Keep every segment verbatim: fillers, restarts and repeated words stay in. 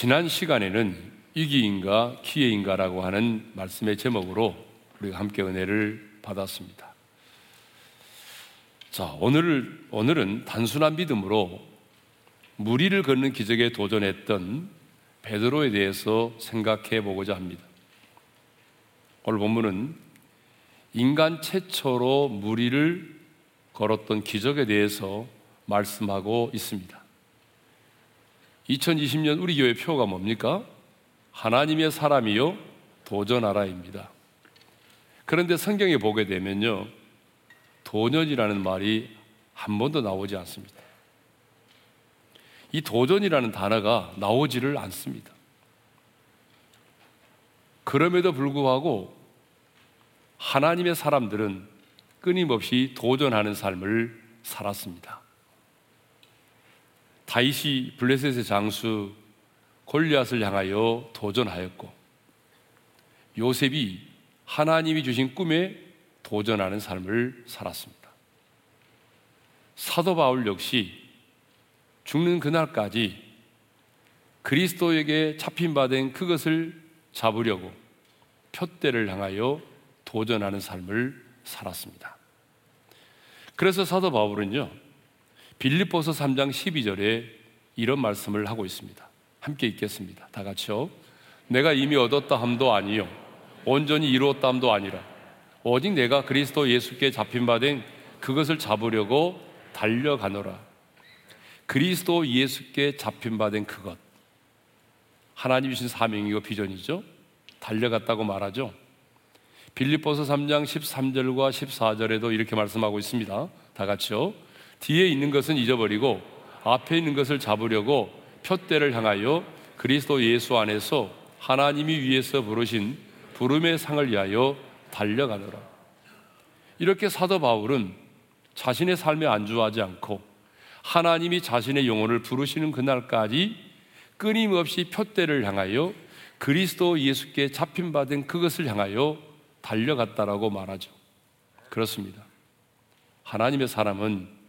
지난 시간에는 위기인가 기회인가라고 하는 말씀의 제목으로 우리가 함께 은혜를 받았습니다. 자, 오늘, 오늘은 단순한 믿음으로 무리를 걷는 기적에 도전했던 베드로에 대해서 생각해 보고자 합니다. 오늘 본문은 인간 최초로 무리를 걸었던 기적에 대해서 말씀하고 있습니다. 이천이십 년 우리 교회 표가 뭡니까? 하나님의 사람이요 도전하라입니다. 그런데 성경에 보게 되면요, 도전이라는 말이 한 번도 나오지 않습니다. 이 도전이라는 단어가 나오지를 않습니다. 그럼에도 불구하고 하나님의 사람들은 끊임없이 도전하는 삶을 살았습니다. 다윗이 블레셋의 장수 골리앗을 향하여 도전하였고, 요셉이 하나님이 주신 꿈에 도전하는 삶을 살았습니다. 사도 바울 역시 죽는 그날까지 그리스도에게 잡힌 바 된 그것을 잡으려고 푯대를 향하여 도전하는 삶을 살았습니다. 그래서 사도 바울은요, 빌립보서 삼 장 십이 절에 이런 말씀을 하고 있습니다. 함께 읽겠습니다. 다 같이요. 내가 이미 얻었다 함도 아니요 온전히 이루었다 함도 아니라 오직 내가 그리스도 예수께 잡힌 바 된 그것을 잡으려고 달려가노라. 그리스도 예수께 잡힌 바 된 그것, 하나님이 주신 사명이고 비전이죠. 달려갔다고 말하죠. 빌립보서 삼 장 십삼 절과 십사 절에도 이렇게 말씀하고 있습니다. 다 같이요. 뒤에 있는 것은 잊어버리고 앞에 있는 것을 잡으려고 푯대를 향하여 그리스도 예수 안에서 하나님이 위에서 부르신 부름의 상을 위하여 달려가노라. 이렇게 사도 바울은 자신의 삶에 안주하지 않고 하나님이 자신의 영혼을 부르시는 그날까지 끊임없이 푯대를 향하여 그리스도 예수께 잡힌 바 된 그것을 향하여 달려갔다라고 말하죠. 그렇습니다. 하나님의 사람은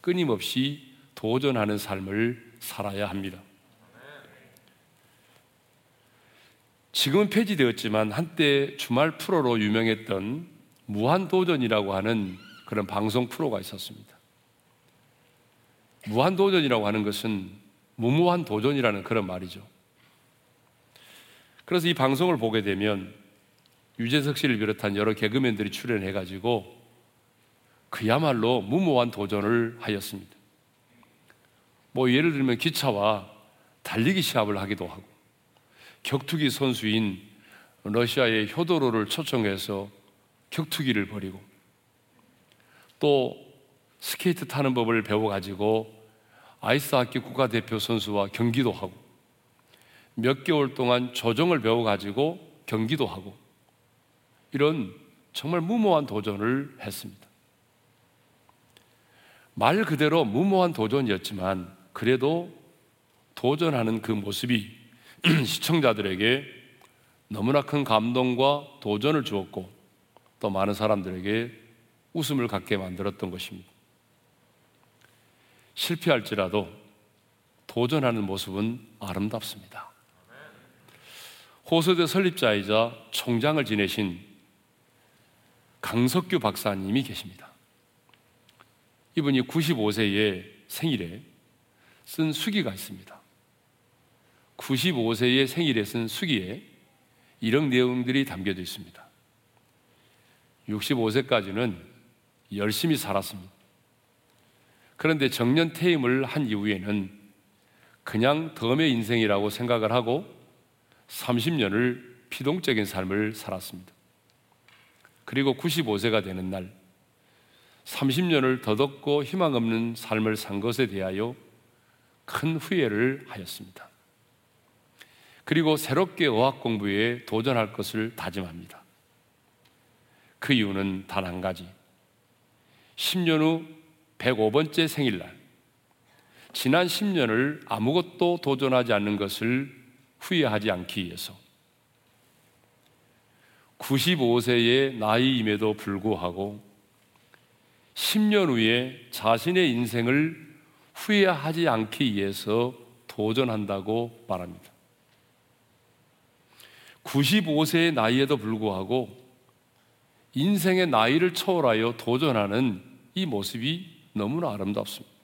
끊임없이 도전하는 삶을 살아야 합니다. 지금은 폐지되었지만 한때 주말 프로로 유명했던 무한도전이라고 하는 그런 방송 프로가 있었습니다. 무한도전이라고 하는 것은 무모한 도전이라는 그런 말이죠. 그래서 이 방송을 보게 되면 유재석 씨를 비롯한 여러 개그맨들이 출연해가지고 그야말로 무모한 도전을 하였습니다. 뭐 예를 들면 기차와 달리기 시합을 하기도 하고, 격투기 선수인 러시아의 효도로를 초청해서 격투기를 벌이고, 또 스케이트 타는 법을 배워가지고 아이스하키 국가대표 선수와 경기도 하고, 몇 개월 동안 조정을 배워가지고 경기도 하고, 이런 정말 무모한 도전을 했습니다. 말 그대로 무모한 도전이었지만 그래도 도전하는 그 모습이 시청자들에게 너무나 큰 감동과 도전을 주었고, 또 많은 사람들에게 웃음을 갖게 만들었던 것입니다. 실패할지라도 도전하는 모습은 아름답습니다. 호서대 설립자이자 총장을 지내신 강석규 박사님이 계십니다. 이분이 구십오 세의 생일에 쓴 수기가 있습니다. 구십오 세의 생일에 쓴 수기에 이런 내용들이 담겨져 있습니다. 육십오 세까지는 열심히 살았습니다. 그런데 정년 퇴임을 한 이후에는 그냥 덤의 인생이라고 생각을 하고 삼십 년을 피동적인 삶을 살았습니다. 그리고 구십오 세가 되는 날 삼십 년을 덧없고 희망 없는 삶을 산 것에 대하여 큰 후회를 하였습니다. 그리고 새롭게 어학 공부에 도전할 것을 다짐합니다. 그 이유는 단 한 가지. 십 년 후 백오 번째 생일날, 지난 십 년을 아무것도 도전하지 않는 것을 후회하지 않기 위해서. 구십오 세의 나이임에도 불구하고 십 년 후에 자신의 인생을 후회하지 않기 위해서 도전한다고 말합니다. 구십오 세의 나이에도 불구하고 인생의 나이를 초월하여 도전하는 이 모습이 너무나 아름답습니다.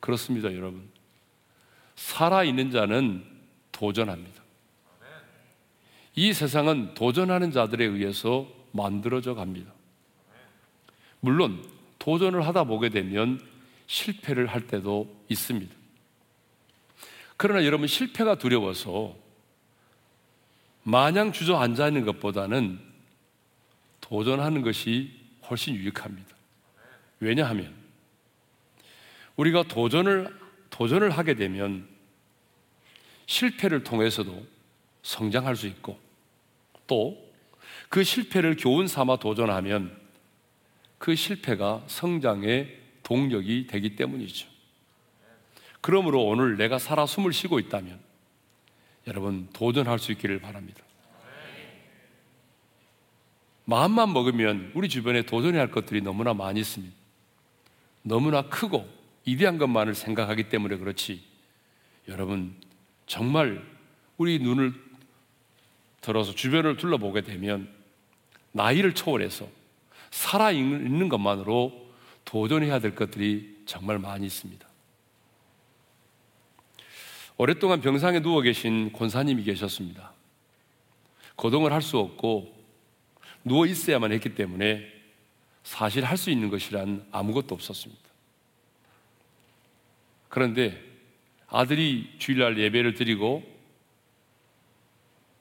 그렇습니다, 여러분. 살아있는 자는 도전합니다. 이 세상은 도전하는 자들에 의해서 만들어져 갑니다. 물론 도전을 하다 보게 되면 실패를 할 때도 있습니다. 그러나 여러분, 실패가 두려워서 마냥 주저앉아 있는 것보다는 도전하는 것이 훨씬 유익합니다. 왜냐하면 우리가 도전을, 도전을 하게 되면 실패를 통해서도 성장할 수 있고, 또 그 실패를 교훈 삼아 도전하면 그 실패가 성장의 동력이 되기 때문이죠. 그러므로 오늘 내가 살아 숨을 쉬고 있다면 여러분, 도전할 수 있기를 바랍니다. 마음만 먹으면 우리 주변에 도전해야 할 것들이 너무나 많이 있습니다. 너무나 크고 위대한 것만을 생각하기 때문에 그렇지, 여러분, 정말 우리 눈을 들어서 주변을 둘러보게 되면 나이를 초월해서 살아있는 것만으로 도전해야 될 것들이 정말 많이 있습니다. 오랫동안 병상에 누워 계신 권사님이 계셨습니다. 거동을 할 수 없고 누워 있어야만 했기 때문에 사실 할 수 있는 것이란 아무것도 없었습니다. 그런데 아들이 주일날 예배를 드리고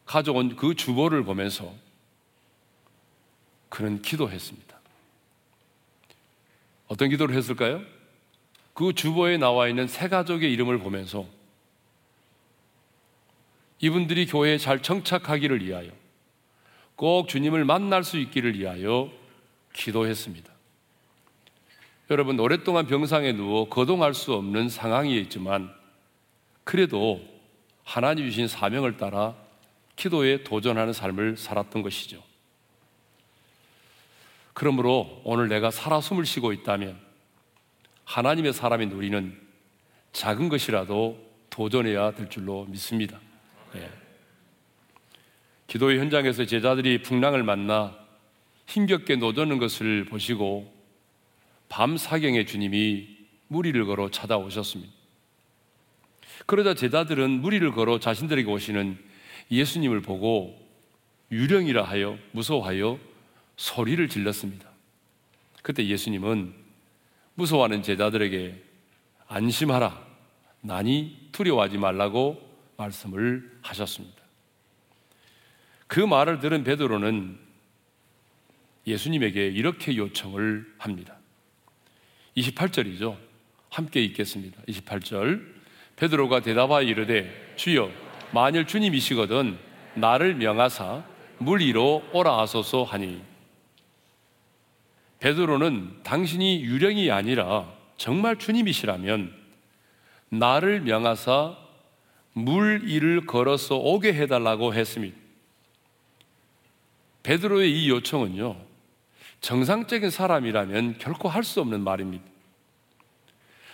가져온 그 주보를 보면서 그는 기도했습니다. 어떤 기도를 했을까요? 그 주보에 나와 있는 세 가족의 이름을 보면서 이분들이 교회에 잘 정착하기를 위하여, 꼭 주님을 만날 수 있기를 위하여 기도했습니다. 여러분, 오랫동안 병상에 누워 거동할 수 없는 상황이 있지만 그래도 하나님이 주신 사명을 따라 기도에 도전하는 삶을 살았던 것이죠. 그러므로 오늘 내가 살아 숨을 쉬고 있다면 하나님의 사람인 우리는 작은 것이라도 도전해야 될 줄로 믿습니다. 예. 기도의 현장에서 제자들이 풍랑을 만나 힘겹게 노드는 것을 보시고 밤 사경에 주님이 무리를 걸어 찾아오셨습니다. 그러자 제자들은 무리를 걸어 자신들에게 오시는 예수님을 보고 유령이라 하여 무서워하여 소리를 질렀습니다. 그때 예수님은 무서워하는 제자들에게 안심하라, 나니 두려워하지 말라고 말씀을 하셨습니다. 그 말을 들은 베드로는 예수님에게 이렇게 요청을 합니다. 이십팔 절이죠. 함께 읽겠습니다. 이십팔 절. 베드로가 대답하여 이르되, 주여, 만일 주님이시거든 나를 명하사 물 위로 오라 하소서 하니. 베드로는 당신이 유령이 아니라 정말 주님이시라면 나를 명하사 물 위를 걸어서 오게 해달라고 했습니다. 베드로의 이 요청은요, 정상적인 사람이라면 결코 할 수 없는 말입니다.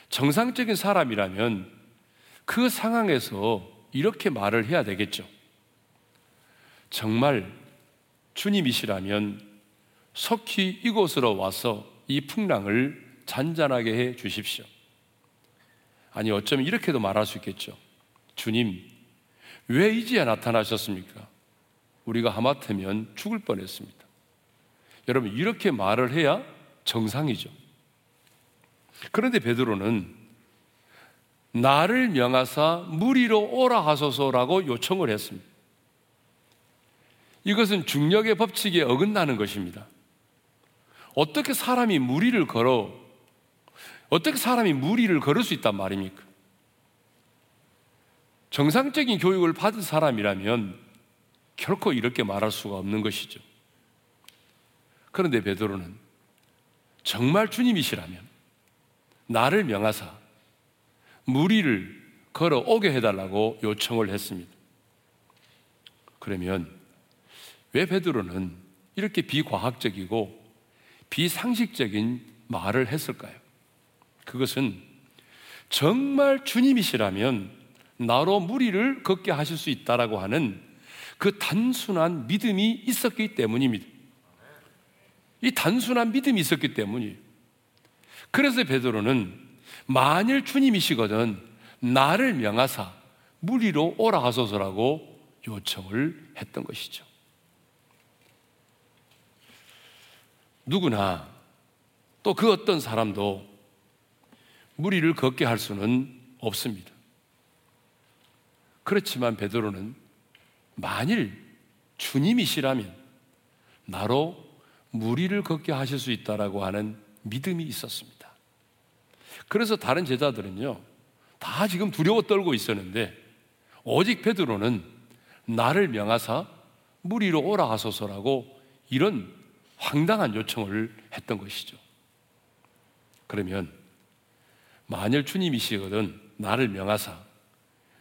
정상적인 사람이라면 그 상황에서 이렇게 말을 해야 되겠죠. 정말 주님이시라면 속히 이곳으로 와서 이 풍랑을 잔잔하게 해 주십시오. 아니, 어쩌면 이렇게도 말할 수 있겠죠. 주님, 왜 이제야 나타나셨습니까? 우리가 하마터면 죽을 뻔했습니다. 여러분, 이렇게 말을 해야 정상이죠. 그런데 베드로는 나를 명하사 물 위로 오라 하소서라고 요청을 했습니다. 이것은 중력의 법칙에 어긋나는 것입니다. 어떻게 사람이 물 위를 걸어 어떻게 사람이 물 위를 걸을 수 있단 말입니까? 정상적인 교육을 받은 사람이라면 결코 이렇게 말할 수가 없는 것이죠. 그런데 베드로는 정말 주님이시라면 나를 명하사 물 위를 걸어오게 해달라고 요청을 했습니다. 그러면 왜 베드로는 이렇게 비과학적이고 비상식적인 말을 했을까요? 그것은 정말 주님이시라면 나로 무리를 걷게 하실 수 있다라고 하는 그 단순한 믿음이 있었기 때문입니다. 이 단순한 믿음이 있었기 때문이에요. 그래서 베드로는 만일 주님이시거든 나를 명하사 무리로 오라 하소서라고 요청을 했던 것이죠. 누구나 또 그 어떤 사람도 무리를 걷게 할 수는 없습니다. 그렇지만 베드로는 만일 주님이시라면 나로 무리를 걷게 하실 수 있다라고 하는 믿음이 있었습니다. 그래서 다른 제자들은요 다 지금 두려워 떨고 있었는데 오직 베드로는 나를 명하사 무리로 오라 하소서라고 이런 황당한 요청을 했던 것이죠. 그러면 만일 주님이시거든 나를 명하사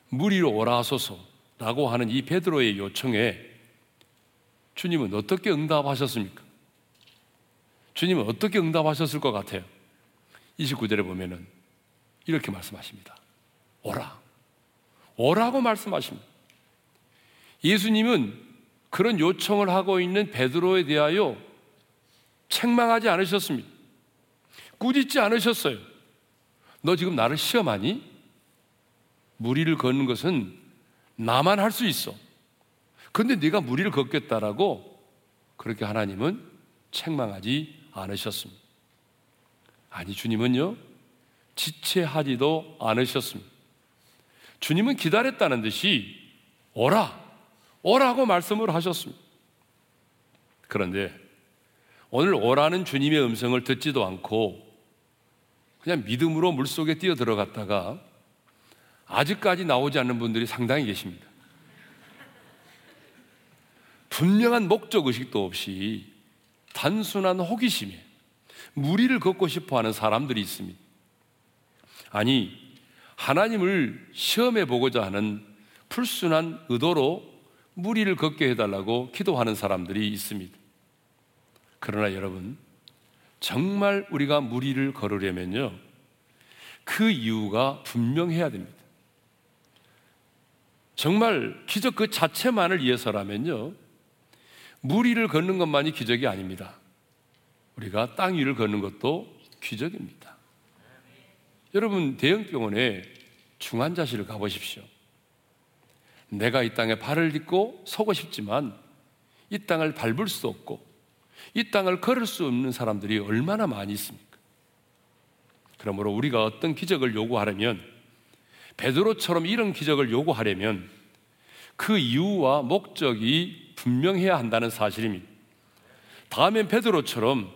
무리로 오라 하소서라고 하는 이 베드로의 요청에 주님은 어떻게 응답하셨습니까? 주님은 어떻게 응답하셨을 것 같아요? 이십구 절에 보면은 이렇게 말씀하십니다. 오라. 오라고 말씀하십니다. 예수님은 그런 요청을 하고 있는 베드로에 대하여 책망하지 않으셨습니다. 꾸짖지 않으셨어요. 너 지금 나를 시험하니? 무리를 걷는 것은 나만 할 수 있어. 근데 네가 무리를 걷겠다라고 그렇게 하나님은 책망하지 않으셨습니다. 아니, 주님은요 지체하지도 않으셨습니다. 주님은 기다렸다는 듯이 오라, 오라고 말씀을 하셨습니다. 그런데 오늘 오라는 주님의 음성을 듣지도 않고 그냥 믿음으로 물속에 뛰어 들어갔다가 아직까지 나오지 않는 분들이 상당히 계십니다. 분명한 목적의식도 없이 단순한 호기심에 무리를 걷고 싶어하는 사람들이 있습니다. 아니, 하나님을 시험해 보고자 하는 불순한 의도로 무리를 걷게 해달라고 기도하는 사람들이 있습니다. 그러나 여러분, 정말 우리가 무리를 걸으려면요 그 이유가 분명해야 됩니다. 정말 기적 그 자체만을 위해서라면요 무리를 걷는 것만이 기적이 아닙니다. 우리가 땅 위를 걷는 것도 기적입니다. 여러분, 대형병원에 중환자실을 가보십시오. 내가 이 땅에 발을 딛고 서고 싶지만 이 땅을 밟을 수 없고 이 땅을 걸을 수 없는 사람들이 얼마나 많이 있습니까? 그러므로 우리가 어떤 기적을 요구하려면, 베드로처럼 이런 기적을 요구하려면 그 이유와 목적이 분명해야 한다는 사실입니다. 다음엔 베드로처럼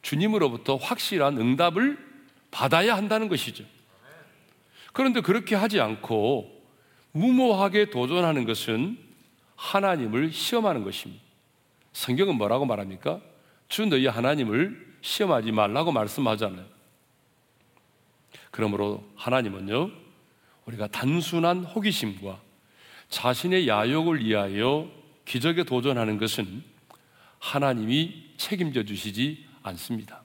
주님으로부터 확실한 응답을 받아야 한다는 것이죠. 그런데 그렇게 하지 않고 무모하게 도전하는 것은 하나님을 시험하는 것입니다. 성경은 뭐라고 말합니까? 주 너희 하나님을 시험하지 말라고 말씀하잖아요. 그러므로 하나님은요 우리가 단순한 호기심과 자신의 야욕을 위하여 기적에 도전하는 것은 하나님이 책임져 주시지 않습니다.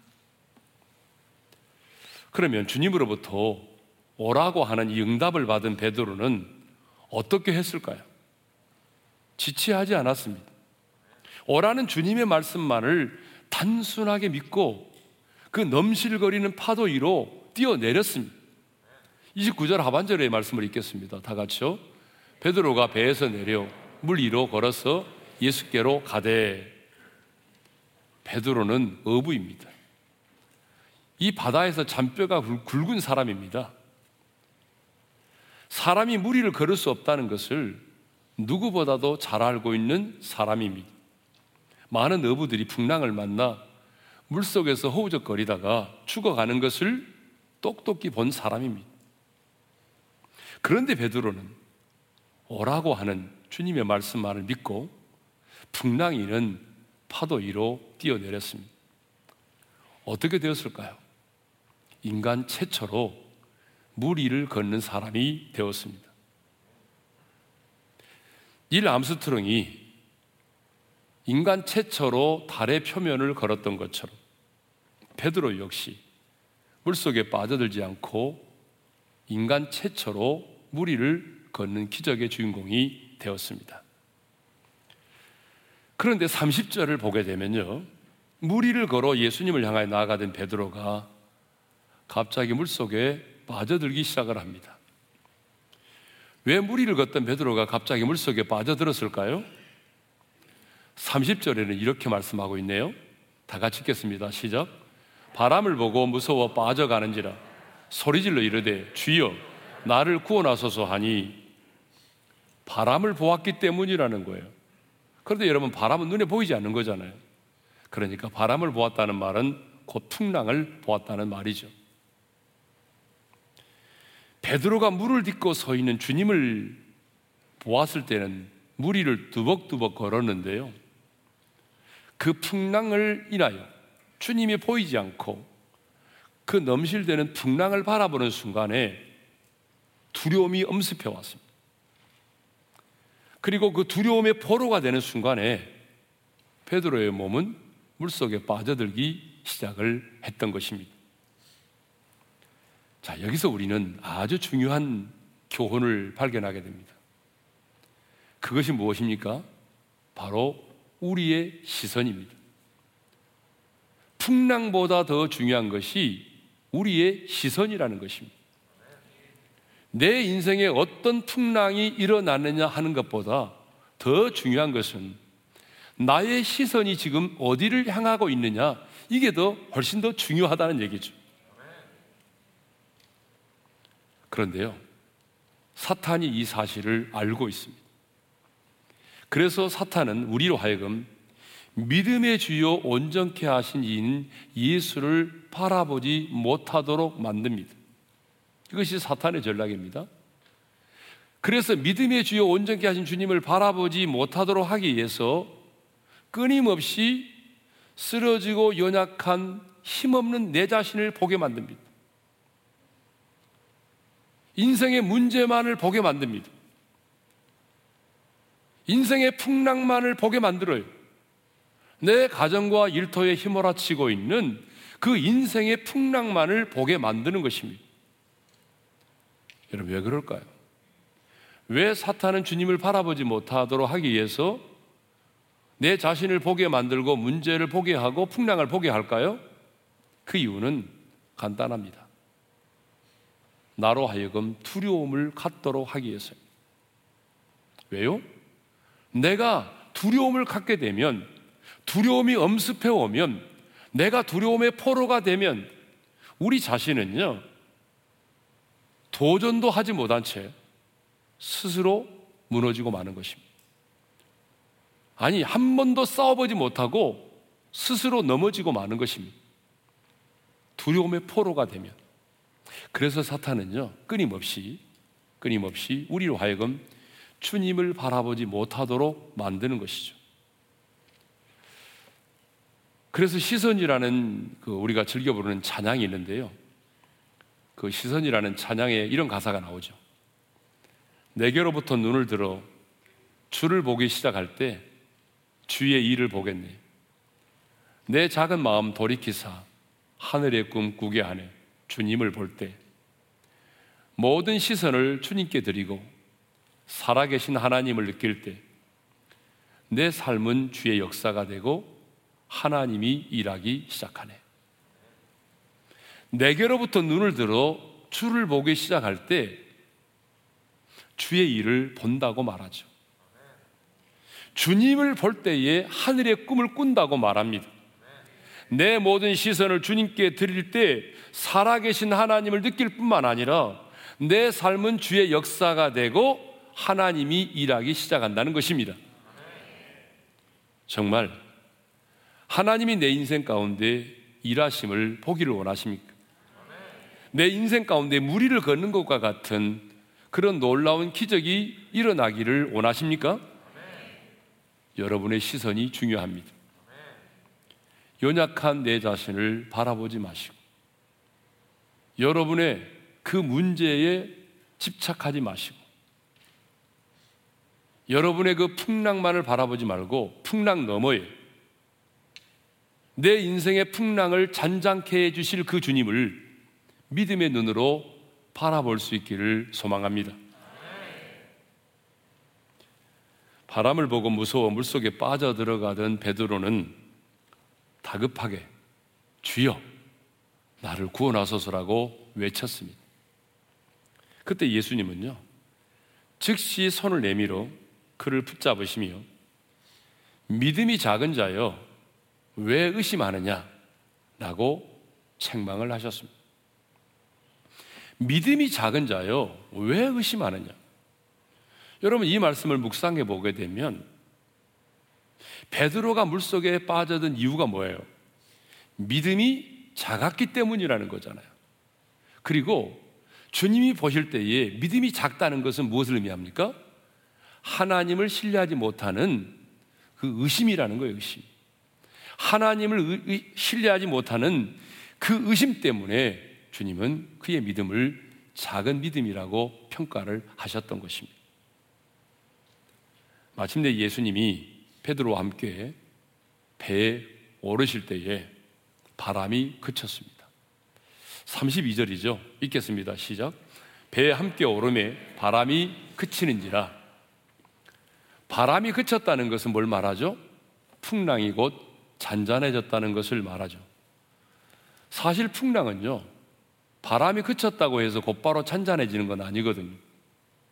그러면 주님으로부터 오라고 하는 이 응답을 받은 베드로는 어떻게 했을까요? 지체하지 않았습니다. 오라는 주님의 말씀만을 단순하게 믿고 그 넘실거리는 파도 위로 뛰어내렸습니다. 이십구 절 하반절의 말씀을 읽겠습니다. 다 같이요. 베드로가 배에서 내려 물 위로 걸어서 예수께로 가되. 베드로는 어부입니다. 이 바다에서 잔뼈가 굵은 사람입니다. 사람이 무리를 걸을 수 없다는 것을 누구보다도 잘 알고 있는 사람입니다. 많은 어부들이 풍랑을 만나 물속에서 허우적거리다가 죽어가는 것을 똑똑히 본 사람입니다. 그런데 베드로는 오라고 하는 주님의 말씀만을 믿고 풍랑 위는 파도 위로 뛰어내렸습니다. 어떻게 되었을까요? 인간 최초로 물 위를 걷는 사람이 되었습니다. 닐 암스트롱이 인간 최초로 달의 표면을 걸었던 것처럼 베드로 역시 물속에 빠져들지 않고 인간 최초로 무리를 걷는 기적의 주인공이 되었습니다. 그런데 삼십 절을 보게 되면요, 무리를 걸어 예수님을 향하여 나아가던 베드로가 갑자기 물속에 빠져들기 시작을 합니다. 왜 무리를 걷던 베드로가 갑자기 물속에 빠져들었을까요? 삼십 절에는 이렇게 말씀하고 있네요. 다 같이 읽겠습니다. 시작. 바람을 보고 무서워 빠져가는지라 소리질러 이르되 주여 나를 구원하소서 하니, 바람을 보았기 때문이라는 거예요. 그런데 여러분, 바람은 눈에 보이지 않는 거잖아요. 그러니까 바람을 보았다는 말은 곧 풍랑을 보았다는 말이죠. 베드로가 물을 딛고 서 있는 주님을 보았을 때는 무리를 두벅두벅 걸었는데요, 그 풍랑을 인하여 주님이 보이지 않고 그 넘실대는 풍랑을 바라보는 순간에 두려움이 엄습해 왔습니다. 그리고 그 두려움의 포로가 되는 순간에 베드로의 몸은 물속에 빠져들기 시작을 했던 것입니다. 자, 여기서 우리는 아주 중요한 교훈을 발견하게 됩니다. 그것이 무엇입니까? 바로 우리의 시선입니다. 풍랑보다 더 중요한 것이 우리의 시선이라는 것입니다. 내 인생에 어떤 풍랑이 일어나느냐 하는 것보다 더 중요한 것은 나의 시선이 지금 어디를 향하고 있느냐, 이게 더 훨씬 더 중요하다는 얘기죠. 그런데요, 사탄이 이 사실을 알고 있습니다. 그래서 사탄은 우리로 하여금 믿음의 주요 온전케 하신 이인 예수를 바라보지 못하도록 만듭니다. 이것이 사탄의 전략입니다. 그래서 믿음의 주요 온전케 하신 주님을 바라보지 못하도록 하기 위해서 끊임없이 쓰러지고 연약한 힘없는 내 자신을 보게 만듭니다. 인생의 문제만을 보게 만듭니다. 인생의 풍랑만을 보게 만들어요. 내 가정과 일터에 휘몰아치고 있는 그 인생의 풍랑만을 보게 만드는 것입니다. 여러분, 왜 그럴까요? 왜 사탄은 주님을 바라보지 못하도록 하기 위해서 내 자신을 보게 만들고 문제를 보게 하고 풍랑을 보게 할까요? 그 이유는 간단합니다. 나로 하여금 두려움을 갖도록 하기 위해서입니다. 왜요? 내가 두려움을 갖게 되면, 두려움이 엄습해오면, 내가 두려움의 포로가 되면 우리 자신은요, 도전도 하지 못한 채 스스로 무너지고 마는 것입니다. 아니, 한 번도 싸워보지 못하고 스스로 넘어지고 마는 것입니다. 두려움의 포로가 되면. 그래서 사탄은요, 끊임없이 끊임없이 우리로 하여금 주님을 바라보지 못하도록 만드는 것이죠. 그래서 시선이라는, 그 우리가 즐겨 부르는 찬양이 있는데요, 그 시선이라는 찬양에 이런 가사가 나오죠. 내게로부터 눈을 들어 주를 보기 시작할 때 주의 일을 보겠네. 내 작은 마음 돌이키사 하늘의 꿈 꾸게 하네. 주님을 볼 때 모든 시선을 주님께 드리고 살아계신 하나님을 느낄 때 내 삶은 주의 역사가 되고 하나님이 일하기 시작하네. 내게로부터 눈을 들어 주를 보기 시작할 때 주의 일을 본다고 말하죠. 주님을 볼 때에 하늘의 꿈을 꾼다고 말합니다. 내 모든 시선을 주님께 드릴 때 살아계신 하나님을 느낄 뿐만 아니라 내 삶은 주의 역사가 되고 하나님이 일하기 시작한다는 것입니다. 정말 하나님이 내 인생 가운데 일하심을 보기를 원하십니까? 내 인생 가운데 무리를 걷는 것과 같은 그런 놀라운 기적이 일어나기를 원하십니까? 네. 여러분의 시선이 중요합니다. 네. 연약한 내 자신을 바라보지 마시고, 여러분의 그 문제에 집착하지 마시고, 여러분의 그 풍랑만을 바라보지 말고 풍랑 너머에 내 인생의 풍랑을 잔잔케 해주실 그 주님을 믿음의 눈으로 바라볼 수 있기를 소망합니다. 바람을 보고 무서워 물속에 빠져들어가던 베드로는 다급하게 주여 나를 구원하소서라고 외쳤습니다. 그때 예수님은요 즉시 손을 내밀어 그를 붙잡으시며 믿음이 작은 자여 왜 의심하느냐 라고 책망을 하셨습니다. 믿음이 작은 자여 왜 의심하느냐. 여러분 이 말씀을 묵상해 보게 되면 베드로가 물속에 빠져든 이유가 뭐예요? 믿음이 작았기 때문이라는 거잖아요. 그리고 주님이 보실 때에 믿음이 작다는 것은 무엇을 의미합니까? 하나님을 신뢰하지 못하는 그 의심이라는 거예요. 의심. 하나님을 의, 신뢰하지 못하는 그 의심 때문에 주님은 그의 믿음을 작은 믿음이라고 평가를 하셨던 것입니다. 마침내 예수님이 베드로와 함께 배에 오르실 때에 바람이 그쳤습니다. 삼십이 절이죠. 읽겠습니다. 시작. 배에 함께 오름에 바람이 그치는지라. 바람이 그쳤다는 것은 뭘 말하죠? 풍랑이 곧 잔잔해졌다는 것을 말하죠. 사실 풍랑은요 바람이 그쳤다고 해서 곧바로 잔잔해지는 건 아니거든요.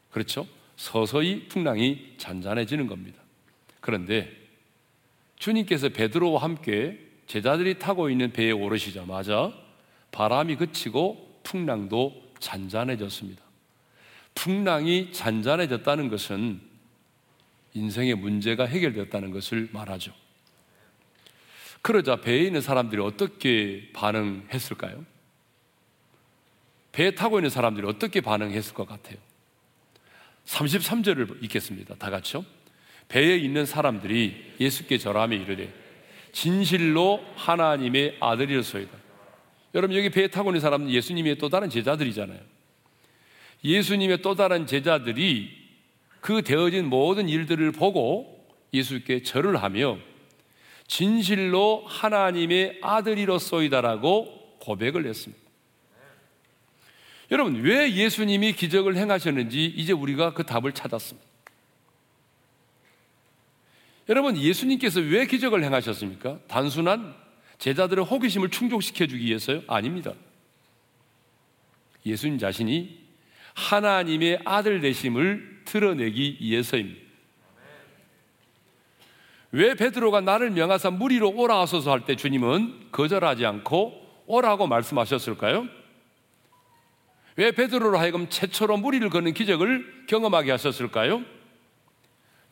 그렇죠? 서서히 풍랑이 잔잔해지는 겁니다. 그런데 주님께서 베드로와 함께 제자들이 타고 있는 배에 오르시자마자 바람이 그치고 풍랑도 잔잔해졌습니다. 풍랑이 잔잔해졌다는 것은 인생의 문제가 해결됐다는 것을 말하죠. 그러자 배에 있는 사람들이 어떻게 반응했을까요? 배에 타고 있는 사람들이 어떻게 반응했을 것 같아요? 삼십삼 절을 읽겠습니다. 다 같이요. 배에 있는 사람들이 예수께 절하며 이르되 진실로 하나님의 아들이로소이다. 여러분 여기 배에 타고 있는 사람은 예수님의 또 다른 제자들이잖아요. 예수님의 또 다른 제자들이 그 되어진 모든 일들을 보고 예수께 절을 하며 진실로 하나님의 아들이로소이다라고 고백을 했습니다. 여러분 왜 예수님이 기적을 행하셨는지 이제 우리가 그 답을 찾았습니다. 여러분 예수님께서 왜 기적을 행하셨습니까? 단순한 제자들의 호기심을 충족시켜주기 위해서요? 아닙니다. 예수님 자신이 하나님의 아들 되심을 드러내기 위해서입니다. 왜 베드로가 나를 명하사 물 위로 오라 하소서 할 때 주님은 거절하지 않고 오라고 말씀하셨을까요? 왜 베드로로 하여금 최초로 물 위를 걷는 기적을 경험하게 하셨을까요?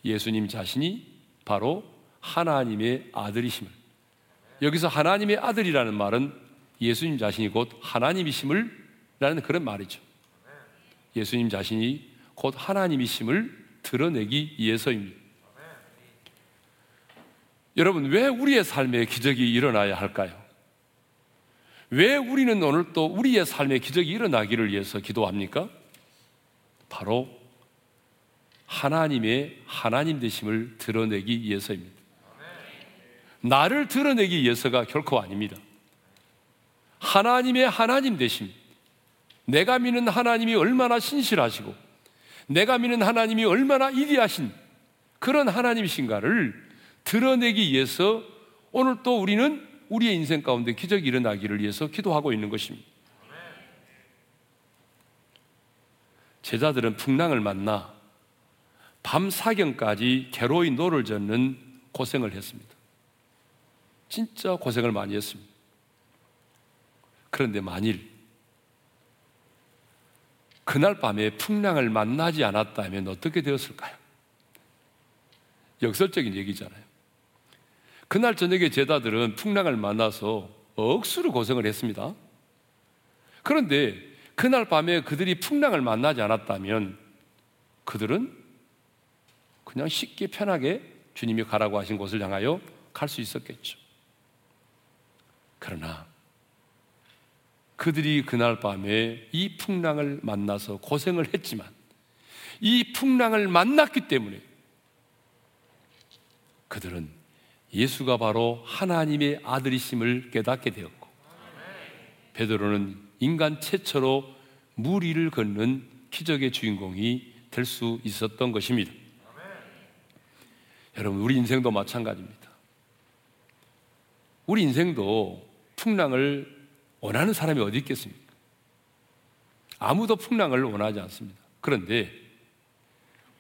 예수님 자신이 바로 하나님의 아들이심을, 여기서 하나님의 아들이라는 말은 예수님 자신이 곧 하나님이심을 라는 그런 말이죠. 예수님 자신이 곧 하나님이심을 드러내기 위해서입니다. 여러분 왜 우리의 삶에 기적이 일어나야 할까요? 왜 우리는 오늘 또 우리의 삶에 기적이 일어나기를 위해서 기도합니까? 바로 하나님의 하나님 되심을 드러내기 위해서입니다. 나를 드러내기 위해서가 결코 아닙니다. 하나님의 하나님 되심, 내가 믿는 하나님이 얼마나 신실하시고 내가 믿는 하나님이 얼마나 이디하신 그런 하나님이신가를 드러내기 위해서 오늘 또 우리는 우리의 인생 가운데 기적이 일어나기를 위해서 기도하고 있는 것입니다. 제자들은 풍랑을 만나 밤 사경까지 괴로이 노를 젓는 고생을 했습니다. 진짜 고생을 많이 했습니다. 그런데 만일 그날 밤에 풍랑을 만나지 않았다면 어떻게 되었을까요? 역설적인 얘기잖아요. 그날 저녁에 제자들은 풍랑을 만나서 억수로 고생을 했습니다. 그런데 그날 밤에 그들이 풍랑을 만나지 않았다면 그들은 그냥 쉽게 편하게 주님이 가라고 하신 곳을 향하여 갈 수 있었겠죠. 그러나 그들이 그날 밤에 이 풍랑을 만나서 고생을 했지만 이 풍랑을 만났기 때문에 그들은 예수가 바로 하나님의 아들이심을 깨닫게 되었고 베드로는 인간 최초로 물 위를 걷는 기적의 주인공이 될 수 있었던 것입니다. 아멘. 여러분, 우리 인생도 마찬가지입니다. 우리 인생도 풍랑을 원하는 사람이 어디 있겠습니까? 아무도 풍랑을 원하지 않습니다. 그런데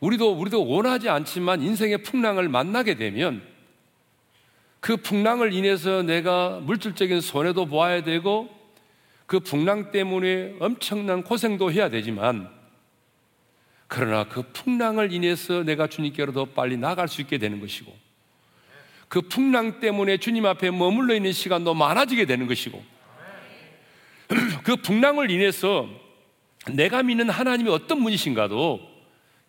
우리도 우리도 원하지 않지만 인생의 풍랑을 만나게 되면 그 풍랑을 인해서 내가 물질적인 손해도 보아야 되고 그 풍랑 때문에 엄청난 고생도 해야 되지만, 그러나 그 풍랑을 인해서 내가 주님께로 더 빨리 나아갈 수 있게 되는 것이고, 그 풍랑 때문에 주님 앞에 머물러 있는 시간도 많아지게 되는 것이고, 그 풍랑을 인해서 내가 믿는 하나님이 어떤 분이신가도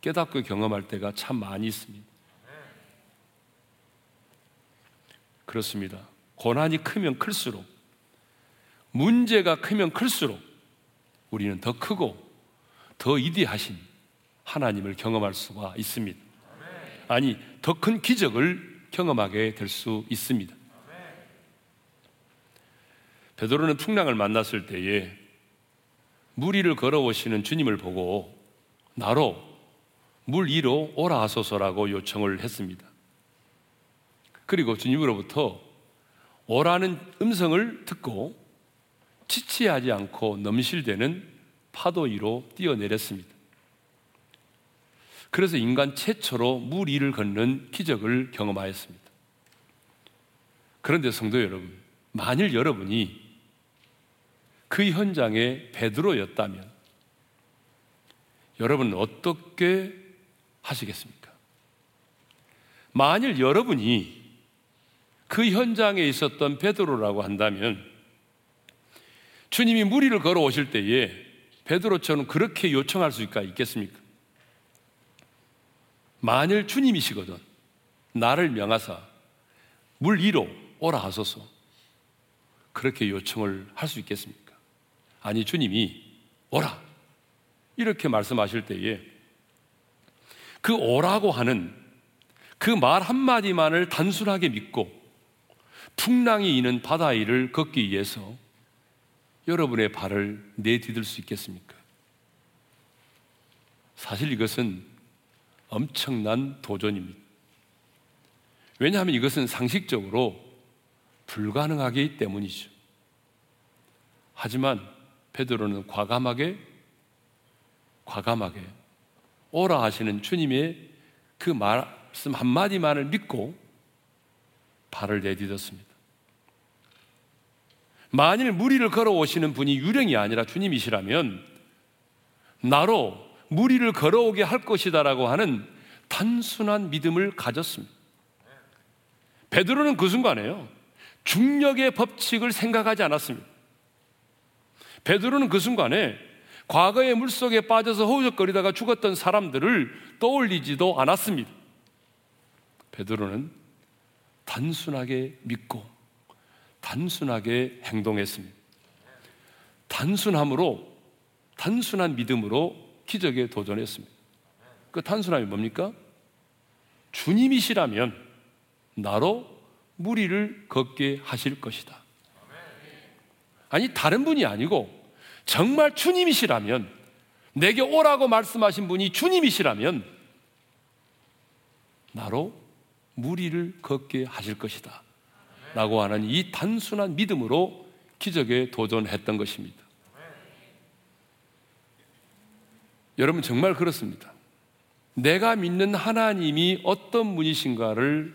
깨닫고 경험할 때가 참 많이 있습니다. 그렇습니다. 고난이 크면 클수록, 문제가 크면 클수록 우리는 더 크고 더 위대하신 하나님을 경험할 수가 있습니다. 아니, 더 큰 기적을 경험하게 될 수 있습니다. 베드로는 풍랑을 만났을 때에 물 위를 걸어오시는 주님을 보고 나로 물 위로 오라 하소서라고 요청을 했습니다. 그리고 주님으로부터 오라는 음성을 듣고 지체하지 않고 넘실대는 파도 위로 뛰어내렸습니다. 그래서 인간 최초로 물 위를 걷는 기적을 경험하였습니다. 그런데 성도 여러분, 만일 여러분이 그 현장의 베드로였다면 여러분은 어떻게 하시겠습니까? 만일 여러분이 그 현장에 있었던 베드로라고 한다면 주님이 물 위를 걸어오실 때에 베드로처럼 그렇게 요청할 수가 있겠습니까? 만일 주님이시거든 나를 명하사 물 위로 오라 하소서, 그렇게 요청을 할 수 있겠습니까? 아니, 주님이 오라 이렇게 말씀하실 때에 그 오라고 하는 그 말 한마디만을 단순하게 믿고 풍랑이 이는 바다 위를 걷기 위해서 여러분의 발을 내디딜 수 있겠습니까? 사실 이것은 엄청난 도전입니다. 왜냐하면 이것은 상식적으로 불가능하기 때문이죠. 하지만 베드로는 과감하게 과감하게 오라 하시는 주님의 그 말씀 한마디만을 믿고 발을 내딛었습니다. 만일 물 위를 걸어오시는 분이 유령이 아니라 주님이시라면 나로 물 위를 걸어오게 할 것이다 라고 하는 단순한 믿음을 가졌습니다. 베드로는 그 순간에요, 중력의 법칙을 생각하지 않았습니다. 베드로는 그 순간에 과거의 물속에 빠져서 허우적거리다가 죽었던 사람들을 떠올리지도 않았습니다. 베드로는 단순하게 믿고 단순하게 행동했습니다. 단순함으로, 단순한 믿음으로 기적에 도전했습니다. 그 단순함이 뭡니까? 주님이시라면 나로 물 위를 걷게 하실 것이다. 아니, 다른 분이 아니고 정말 주님이시라면, 내게 오라고 말씀하신 분이 주님이시라면 나로 물 위를 걷게 하실 것이다 라고 하는 이 단순한 믿음으로 기적에 도전했던 것입니다. 여러분, 정말 그렇습니다. 내가 믿는 하나님이 어떤 분이신가를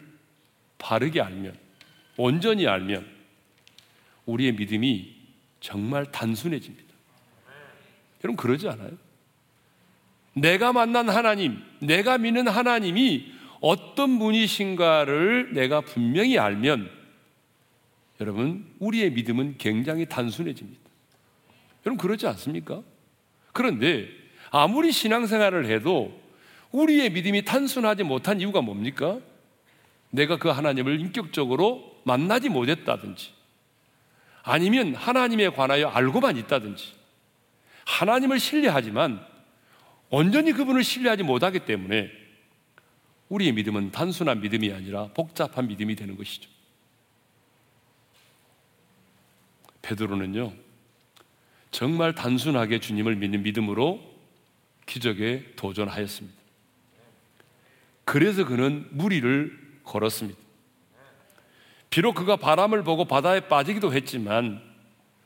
바르게 알면, 온전히 알면 우리의 믿음이 정말 단순해집니다. 여러분, 그러지 않아요? 내가 만난 하나님, 내가 믿는 하나님이 어떤 분이신가를 내가 분명히 알면 여러분, 우리의 믿음은 굉장히 단순해집니다. 여러분, 그렇지 않습니까? 그런데 아무리 신앙생활을 해도 우리의 믿음이 단순하지 못한 이유가 뭡니까? 내가 그 하나님을 인격적으로 만나지 못했다든지, 아니면 하나님에 관하여 알고만 있다든지, 하나님을 신뢰하지만 온전히 그분을 신뢰하지 못하기 때문에 우리의 믿음은 단순한 믿음이 아니라 복잡한 믿음이 되는 것이죠. 베드로는요, 정말 단순하게 주님을 믿는 믿음으로 기적에 도전하였습니다. 그래서 그는 무리를 걸었습니다. 비록 그가 바람을 보고 바다에 빠지기도 했지만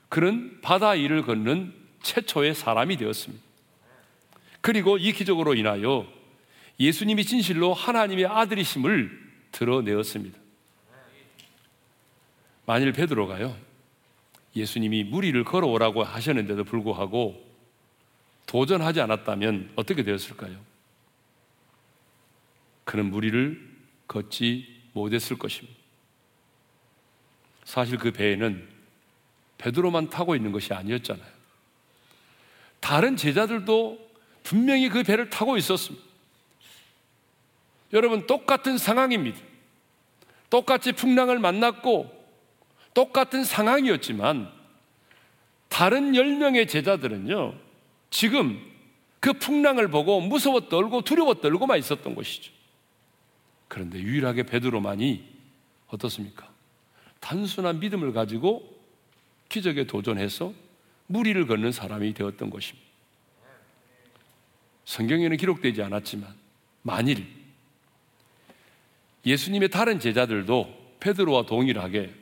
그는 바다 위를 걷는 최초의 사람이 되었습니다. 그리고 이 기적으로 인하여 예수님이 진실로 하나님의 아들이심을 드러내었습니다. 만일 베드로가요, 예수님이 무리를 걸어오라고 하셨는데도 불구하고 도전하지 않았다면 어떻게 되었을까요? 그는 무리를 걷지 못했을 것입니다. 사실 그 배에는 베드로만 타고 있는 것이 아니었잖아요. 다른 제자들도 분명히 그 배를 타고 있었습니다. 여러분, 똑같은 상황입니다. 똑같이 풍랑을 만났고 똑같은 상황이었지만 다른 열 명의 제자들은요, 지금 그 풍랑을 보고 무서워 떨고 두려워 떨고만 있었던 것이죠. 그런데 유일하게 베드로만이 어떻습니까? 단순한 믿음을 가지고 기적에 도전해서 무리를 걷는 사람이 되었던 것입니다. 성경에는 기록되지 않았지만 만일 예수님의 다른 제자들도 베드로와 동일하게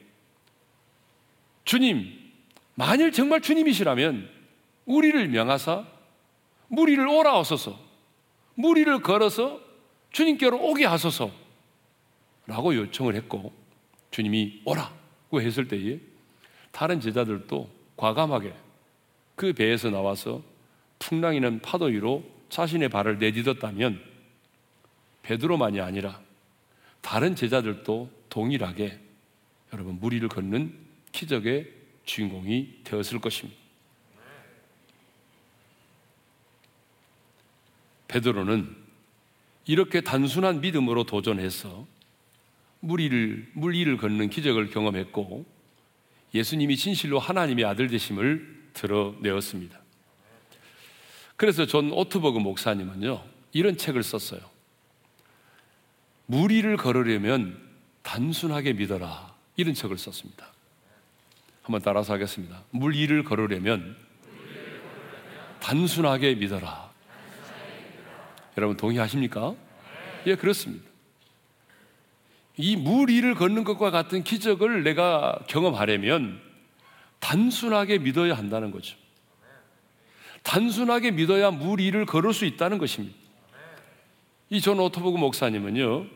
주님, 만일 정말 주님이시라면 우리를 명하사 무리를 오라하소서, 무리를 걸어서 주님께로 오게 하소서 라고 요청을 했고 주님이 오라고 했을 때에 다른 제자들도 과감하게 그 배에서 나와서 풍랑이는 파도 위로 자신의 발을 내딛었다면 베드로만이 아니라 다른 제자들도 동일하게 여러분 무리를 걷는 기적의 주인공이 되었을 것입니다. 베드로는 이렇게 단순한 믿음으로 도전해서 무리를, 물 위를 걷는 기적을 경험했고 예수님이 진실로 하나님의 아들 되심을 드러내었습니다. 그래서 존 오트버그 목사님은요, 이런 책을 썼어요. 무리를 걸으려면 단순하게 믿어라, 이런 책을 썼습니다. 한번 따라서 하겠습니다. 물 위를 걸으려면 단순하게 믿어라. 여러분 동의하십니까? 예, 그렇습니다. 이 물 위를 걷는 것과 같은 기적을 내가 경험하려면 단순하게 믿어야 한다는 거죠. 단순하게 믿어야 물 위를 걸을 수 있다는 것입니다. 이 존 오트버그 목사님은요,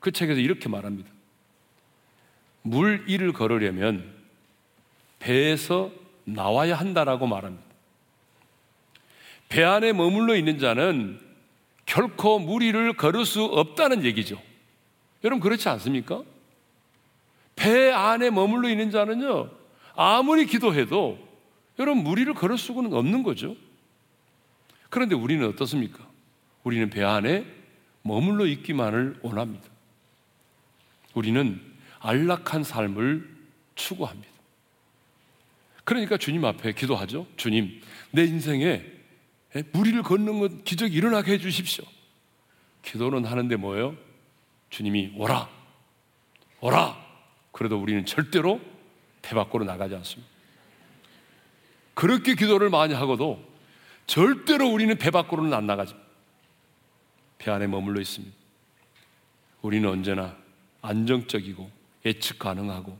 그 책에서 이렇게 말합니다. 물 위를 걸으려면 배에서 나와야 한다라고 말합니다. 배 안에 머물러 있는 자는 결코 무리를 걸을 수 없다는 얘기죠. 여러분 그렇지 않습니까? 배 안에 머물러 있는 자는요, 아무리 기도해도 여러분 무리를 걸을 수는 없는 거죠. 그런데 우리는 어떻습니까? 우리는 배 안에 머물러 있기만을 원합니다. 우리는 안락한 삶을 추구합니다. 그러니까 주님 앞에 기도하죠. 주님, 내 인생에 무리를 걷는 건 기적이 일어나게 해주십시오. 기도는 하는데 뭐예요? 주님이 오라, 오라. 그래도 우리는 절대로 배 밖으로 나가지 않습니다. 그렇게 기도를 많이 하고도 절대로 우리는 배 밖으로는 안 나가죠. 배 안에 머물러 있습니다. 우리는 언제나 안정적이고 예측 가능하고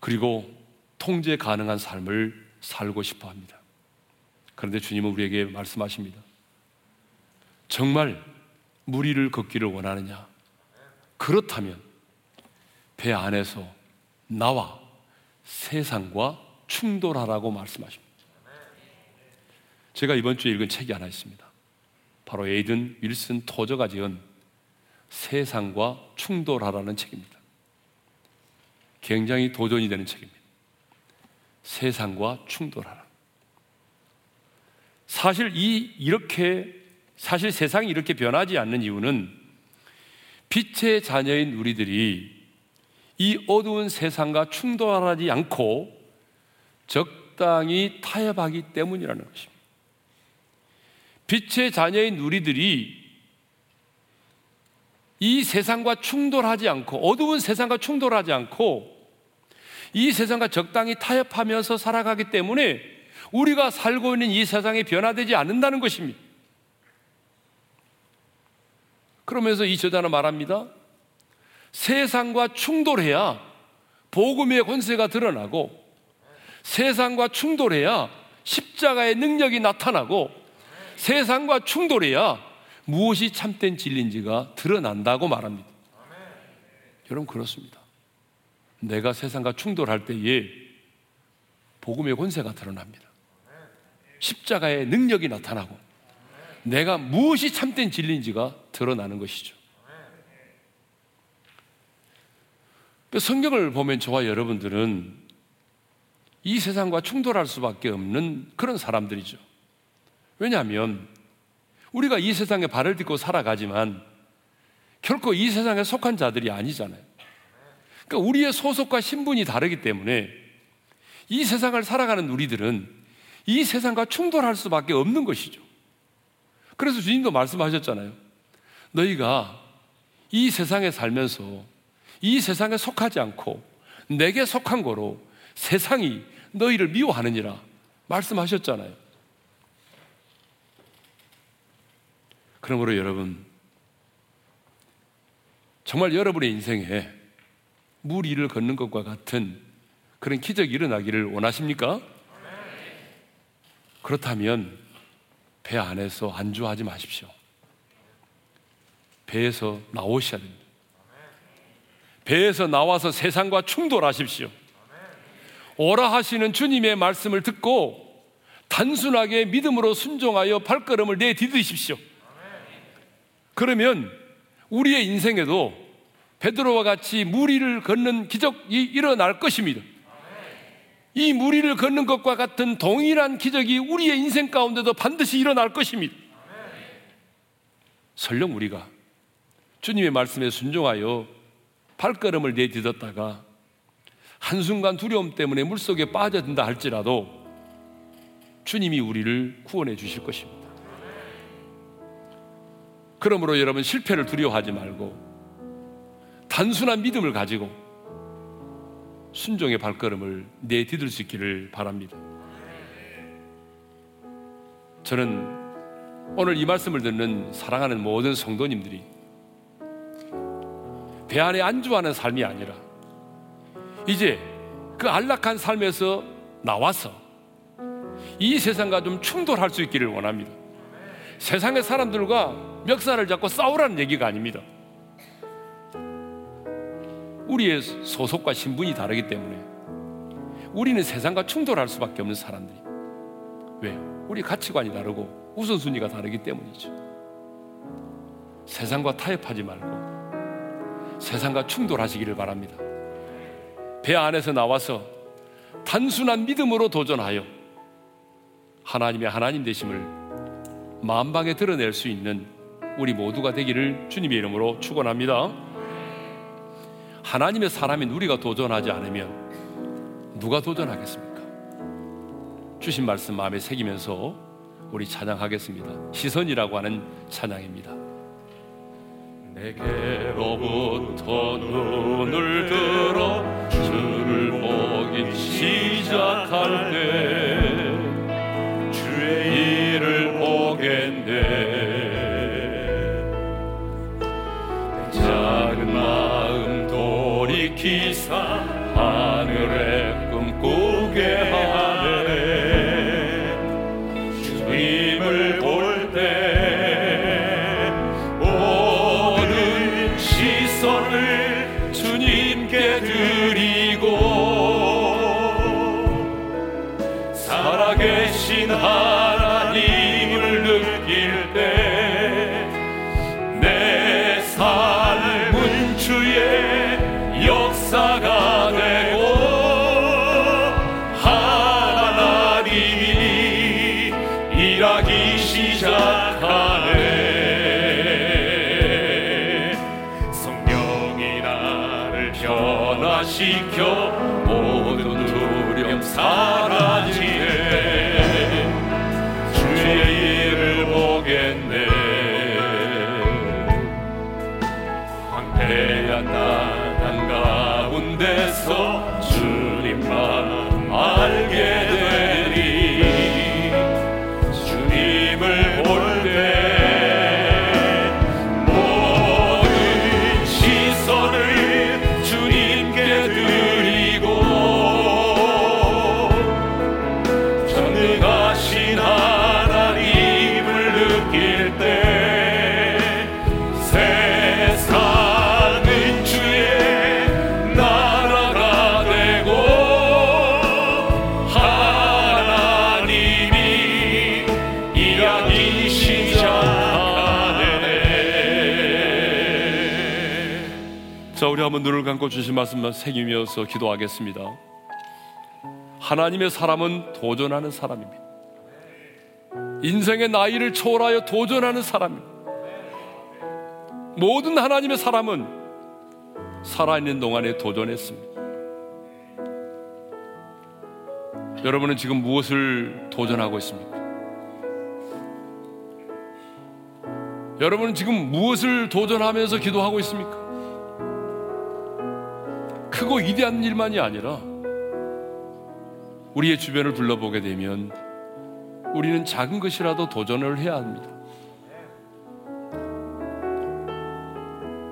그리고 통제 가능한 삶을 살고 싶어 합니다. 그런데 주님은 우리에게 말씀하십니다. 정말 무리를 걷기를 원하느냐? 그렇다면 배 안에서 나와 세상과 충돌하라고 말씀하십니다. 제가 이번 주에 읽은 책이 하나 있습니다. 바로 에이든 윌슨 토저가 지은 세상과 충돌하라는 책입니다. 굉장히 도전이 되는 책입니다. 세상과 충돌하라. 사실 이 이렇게 사실 세상이 이렇게 변하지 않는 이유는 빛의 자녀인 우리들이 이 어두운 세상과 충돌하지 않고 적당히 타협하기 때문이라는 것입니다. 빛의 자녀인 우리들이 이 세상과 충돌하지 않고 어두운 세상과 충돌하지 않고 이 세상과 적당히 타협하면서 살아가기 때문에 우리가 살고 있는 이 세상이 변화되지 않는다는 것입니다. 그러면서 이 저자는 말합니다. 세상과 충돌해야 복음의 권세가 드러나고, 세상과 충돌해야 십자가의 능력이 나타나고, 세상과 충돌해야 무엇이 참된 진리인지가 드러난다고 말합니다. 여러분, 그렇습니다. 내가 세상과 충돌할 때에 복음의 권세가 드러납니다. 십자가의 능력이 나타나고 내가 무엇이 참된 진리인지가 드러나는 것이죠. 성경을 보면 저와 여러분들은 이 세상과 충돌할 수밖에 없는 그런 사람들이죠. 왜냐하면 우리가 이 세상에 발을 딛고 살아가지만 결코 이 세상에 속한 자들이 아니잖아요. 그러니까 우리의 소속과 신분이 다르기 때문에 이 세상을 살아가는 우리들은 이 세상과 충돌할 수밖에 없는 것이죠. 그래서 주님도 말씀하셨잖아요. 너희가 이 세상에 살면서 이 세상에 속하지 않고 내게 속한 거로 세상이 너희를 미워하느니라 말씀하셨잖아요. 그러므로 여러분, 정말 여러분의 인생에 물 위를 걷는 것과 같은 그런 기적이 일어나기를 원하십니까? 그렇다면 배 안에서 안주하지 마십시오. 배에서 나오셔야 됩니다. 배에서 나와서 세상과 충돌하십시오. 오라 하시는 주님의 말씀을 듣고 단순하게 믿음으로 순종하여 발걸음을 내디디십시오. 그러면 우리의 인생에도 베드로와 같이 무리를 걷는 기적이 일어날 것입니다. 이 무리를 걷는 것과 같은 동일한 기적이 우리의 인생 가운데도 반드시 일어날 것입니다. 설령 우리가 주님의 말씀에 순종하여 발걸음을 내딛었다가 한순간 두려움 때문에 물속에 빠져든다 할지라도 주님이 우리를 구원해 주실 것입니다. 그러므로 여러분, 실패를 두려워하지 말고 단순한 믿음을 가지고 순종의 발걸음을 내디딜 수 있기를 바랍니다. 저는 오늘 이 말씀을 듣는 사랑하는 모든 성도님들이 배 안에 안주하는 삶이 아니라 이제 그 안락한 삶에서 나와서 이 세상과 좀 충돌할 수 있기를 원합니다. 세상의 사람들과 멱살을 잡고 싸우라는 얘기가 아닙니다. 우리의 소속과 신분이 다르기 때문에 우리는 세상과 충돌할 수밖에 없는 사람들이. 왜? 우리 가치관이 다르고 우선순위가 다르기 때문이죠. 세상과 타협하지 말고 세상과 충돌하시기를 바랍니다. 배 안에서 나와서 단순한 믿음으로 도전하여 하나님의 하나님 되심을 만방에 드러낼 수 있는 우리 모두가 되기를 주님의 이름으로 축원합니다. 하나님의 사람인 우리가 도전하지 않으면 누가 도전하겠습니까? 주신 말씀 마음에 새기면서 우리 찬양하겠습니다. 시선이라고 하는 찬양입니다. 내게로부터 눈을 들어 주를 보기 시작할 때 주의 일을 보겠네. 작은 마음 기사 하늘에 꿈꾸게 하네. 주님을 볼 때 모든 시선을 주님께 드리고 살아계신 하나님을 느낄 때 내 삶은 주의 역사가 되고 하나님이 일하기 시작하네. 성령이 나를 변화시켜 모든 두려움 사라지네. 주의 일을 보겠네. 황폐한 나 주님만 알게 되리. 자, 우리 한번 눈을 감고 주신 말씀만 새기면서 기도하겠습니다. 하나님의 사람은 도전하는 사람입니다. 인생의 나이를 초월하여 도전하는 사람입니다. 모든 하나님의 사람은 살아있는 동안에 도전했습니다. 여러분은 지금 무엇을 도전하고 있습니까? 여러분은 지금 무엇을 도전하면서 기도하고 있습니까? 크고 위대한 일만이 아니라 우리의 주변을 둘러보게 되면 우리는 작은 것이라도 도전을 해야 합니다.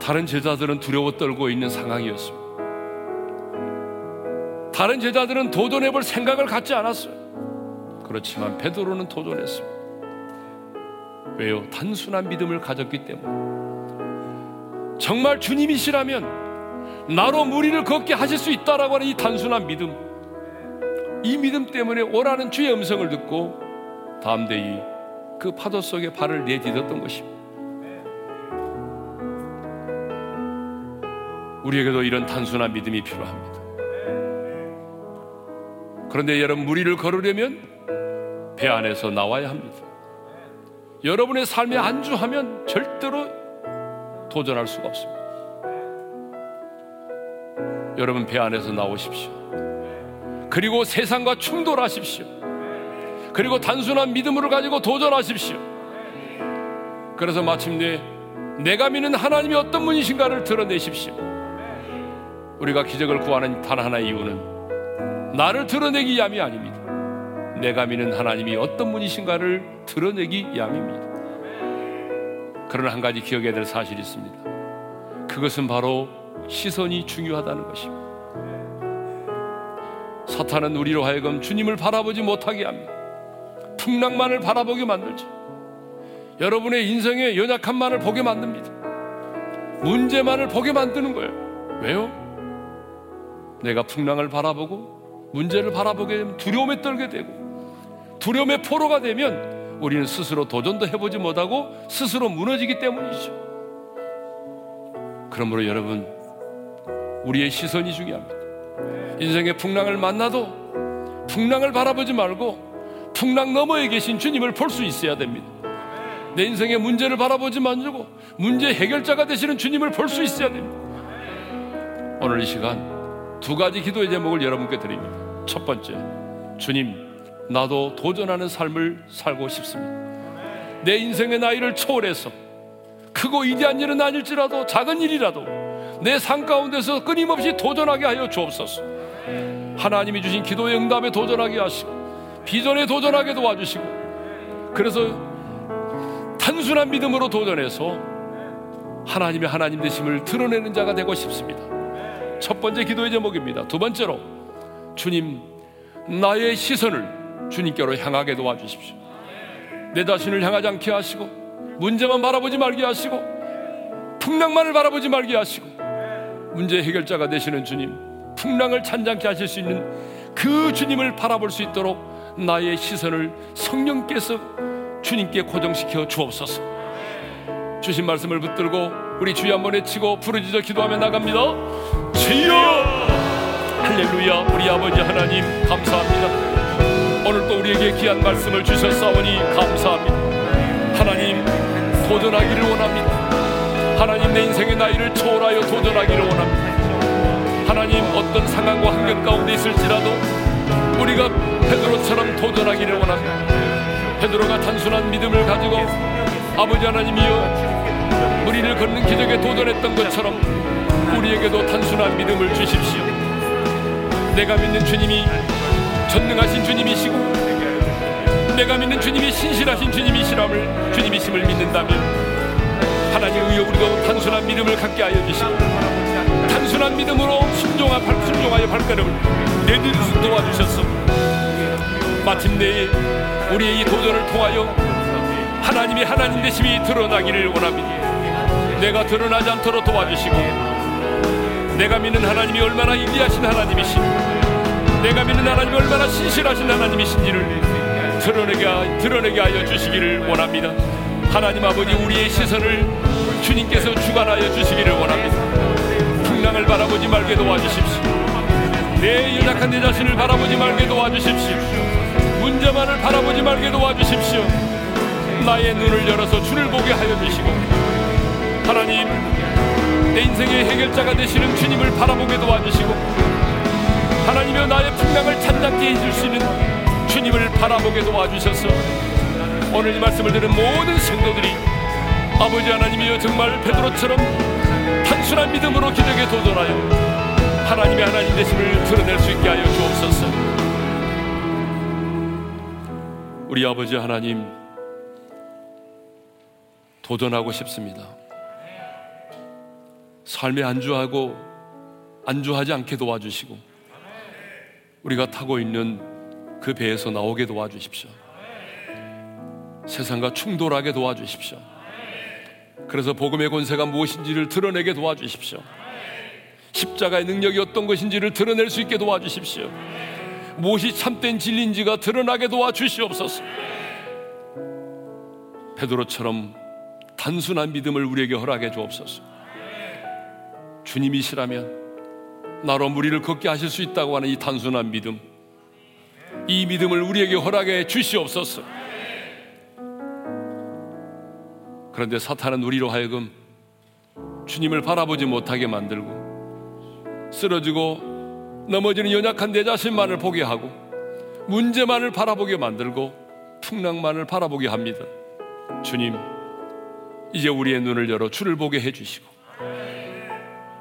다른 제자들은 두려워 떨고 있는 상황이었습니다. 다른 제자들은 도전해볼 생각을 갖지 않았어요. 그렇지만 베드로는 도전했습니다. 왜요? 단순한 믿음을 가졌기 때문에. 정말 주님이시라면 나로 무리를 걷게 하실 수 있다라고 하는 이 단순한 믿음, 이 믿음 때문에 오라는 주의 음성을 듣고 담대히 그 파도 속에 발을 내딛었던 것입니다. 우리에게도 이런 단순한 믿음이 필요합니다. 그런데 여러분, 무리를 걸으려면 배 안에서 나와야 합니다. 여러분의 삶에 안주하면 절대로 도전할 수가 없습니다. 여러분, 배 안에서 나오십시오. 그리고 세상과 충돌하십시오. 그리고 단순한 믿음을 가지고 도전하십시오. 그래서 마침내 내가 믿는 하나님이 어떤 분이신가를 드러내십시오. 우리가 기적을 구하는 단 하나의 이유는 나를 드러내기 위함이 아닙니다. 내가 믿는 하나님이 어떤 분이신가를 드러내기 위함입니다. 그러나 한 가지 기억해야 될 사실이 있습니다. 그것은 바로 시선이 중요하다는 것입니다. 사탄은 우리로 하여금 주님을 바라보지 못하게 합니다. 풍랑만을 바라보게 만들죠. 여러분의 인생의 연약함만을 보게 만듭니다. 문제만을 보게 만드는 거예요. 왜요? 내가 풍랑을 바라보고 문제를 바라보게 되면 두려움에 떨게 되고, 두려움의 포로가 되면 우리는 스스로 도전도 해보지 못하고 스스로 무너지기 때문이죠. 그러므로 여러분, 우리의 시선이 중요합니다. 인생의 풍랑을 만나도 풍랑을 바라보지 말고 풍랑 너머에 계신 주님을 볼 수 있어야 됩니다. 내 인생의 문제를 바라보지 말고 문제 해결자가 되시는 주님을 볼 수 있어야 됩니다. 오늘 이 시간 두 가지 기도의 제목을 여러분께 드립니다. 첫 번째, 주님, 나도 도전하는 삶을 살고 싶습니다. 내 인생의 나이를 초월해서 크고 위대한 일은 아닐지라도 작은 일이라도 내 삶 가운데서 끊임없이 도전하게 하여 주옵소서. 하나님이 주신 기도의 응답에 도전하게 하시고 비전에 도전하게 도와주시고, 그래서 단순한 믿음으로 도전해서 하나님의 하나님 되심을 드러내는 자가 되고 싶습니다. 첫 번째 기도의 제목입니다. 두 번째로, 주님, 나의 시선을 주님께로 향하게 도와주십시오. 내 자신을 향하지 않게 하시고 문제만 바라보지 말게 하시고 풍랑만을 바라보지 말게 하시고 문제 해결자가 되시는 주님, 풍랑을 잔잔케 하실 수 있는 그 주님을 바라볼 수 있도록 나의 시선을 성령께서 주님께 고정시켜 주옵소서. 주신 말씀을 붙들고 우리 주여 한번 외치고 부르짖어 기도하며 나갑니다. 주여! 할렐루야. 우리 아버지 하나님, 감사합니다. 오늘 또 우리에게 귀한 말씀을 주셨사오니 감사합니다. 하나님, 도전하기를 원합니다. 하나님, 내 인생의 나이를 초월하여 도전하기를 원합니다. 하나님, 어떤 상황과 환경 가운데 있을지라도 우리가 베드로처럼 도전하기를 원합니다. 베드로가 단순한 믿음을 가지고 아버지 하나님이여 무리를 걷는 기적에 도전했던 것처럼 우리에게도 단순한 믿음을 주십시오. 내가 믿는 주님이 전능하신 주님이시고 내가 믿는 주님이 신실하신 주님이시라을 주님이심을 믿는다면 하나님, 의여 우리도 단순한 믿음을 갖게 하여 주시고 단순한 믿음으로 순종하, 순종하여 발걸음을 내딛을 수 도와주셨소. 마침내 우리의 이 도전을 통하여 하나님이 하나님 되심이 드러나기를 원합니다. 내가 드러나지 않도록 도와주시고, 내가 믿는 하나님이 얼마나 인자하신 하나님이신지, 내가 믿는 하나님이 얼마나 신실하신 하나님이신지를 드러내게, 드러내게 하여 주시기를 원합니다. 하나님 아버지, 우리의 시선을 주님께서 주관하여 주시기를 원합니다. 바라보지 말게 도와주십시오. 내 연약한 내 자신을 바라보지 말게 도와주십시오. 문제만을 바라보지 말게 도와주십시오. 나의 눈을 열어서 주를 보게 하여 주시고, 하나님, 내 인생의 해결자가 되시는 주님을 바라보게 도와주시고, 하나님이여 나의 풍랑을 찬답게 해줄 수 있는 주님을 바라보게 도와주셔서 오늘 이 말씀을 들은 모든 성도들이 아버지 하나님이여 정말 베드로처럼 단순한 믿음으로 기적에 도전하여 하나님의 하나님 되심을 드러낼 수 있게 하여 주옵소서. 우리 아버지 하나님, 도전하고 싶습니다. 삶에 안주하고 안주하지 않게 도와주시고, 우리가 타고 있는 그 배에서 나오게 도와주십시오. 세상과 충돌하게 도와주십시오. 그래서 복음의 권세가 무엇인지를 드러내게 도와주십시오. 십자가의 능력이 어떤 것인지를 드러낼 수 있게 도와주십시오. 무엇이 참된 진리인지가 드러나게 도와주시옵소서. 베드로처럼 단순한 믿음을 우리에게 허락해 주옵소서. 주님이시라면 나로 무리를 걷게 하실 수 있다고 하는 이 단순한 믿음, 이 믿음을 우리에게 허락해 주시옵소서. 그런데 사탄은 우리로 하여금 주님을 바라보지 못하게 만들고, 쓰러지고 넘어지는 연약한 내 자신만을 보게 하고, 문제만을 바라보게 만들고, 풍랑만을 바라보게 합니다. 주님, 이제 우리의 눈을 열어 주를 보게 해주시고,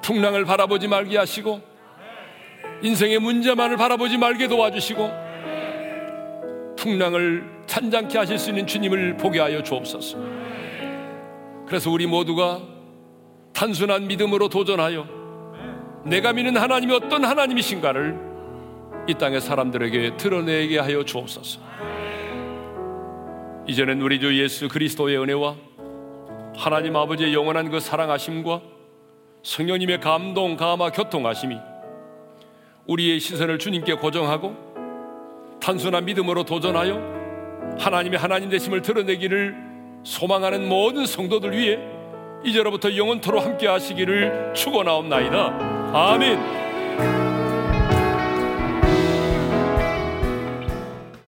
풍랑을 바라보지 말게 하시고, 인생의 문제만을 바라보지 말게 도와주시고, 풍랑을 찬잔케 하실 수 있는 주님을 보게 하여 주옵소서. 그래서 우리 모두가 단순한 믿음으로 도전하여 내가 믿는 하나님이 어떤 하나님이신가를 이 땅의 사람들에게 드러내게 하여 주옵소서. 이제는 우리 주 예수 그리스도의 은혜와 하나님 아버지의 영원한 그 사랑하심과 성령님의 감동, 감화, 교통하심이 우리의 시선을 주님께 고정하고 단순한 믿음으로 도전하여 하나님의 하나님 되심을 드러내기를 소망하는 모든 성도들 위해 이제로부터 영원토록 함께 하시기를 축원하옵나이다. 아멘.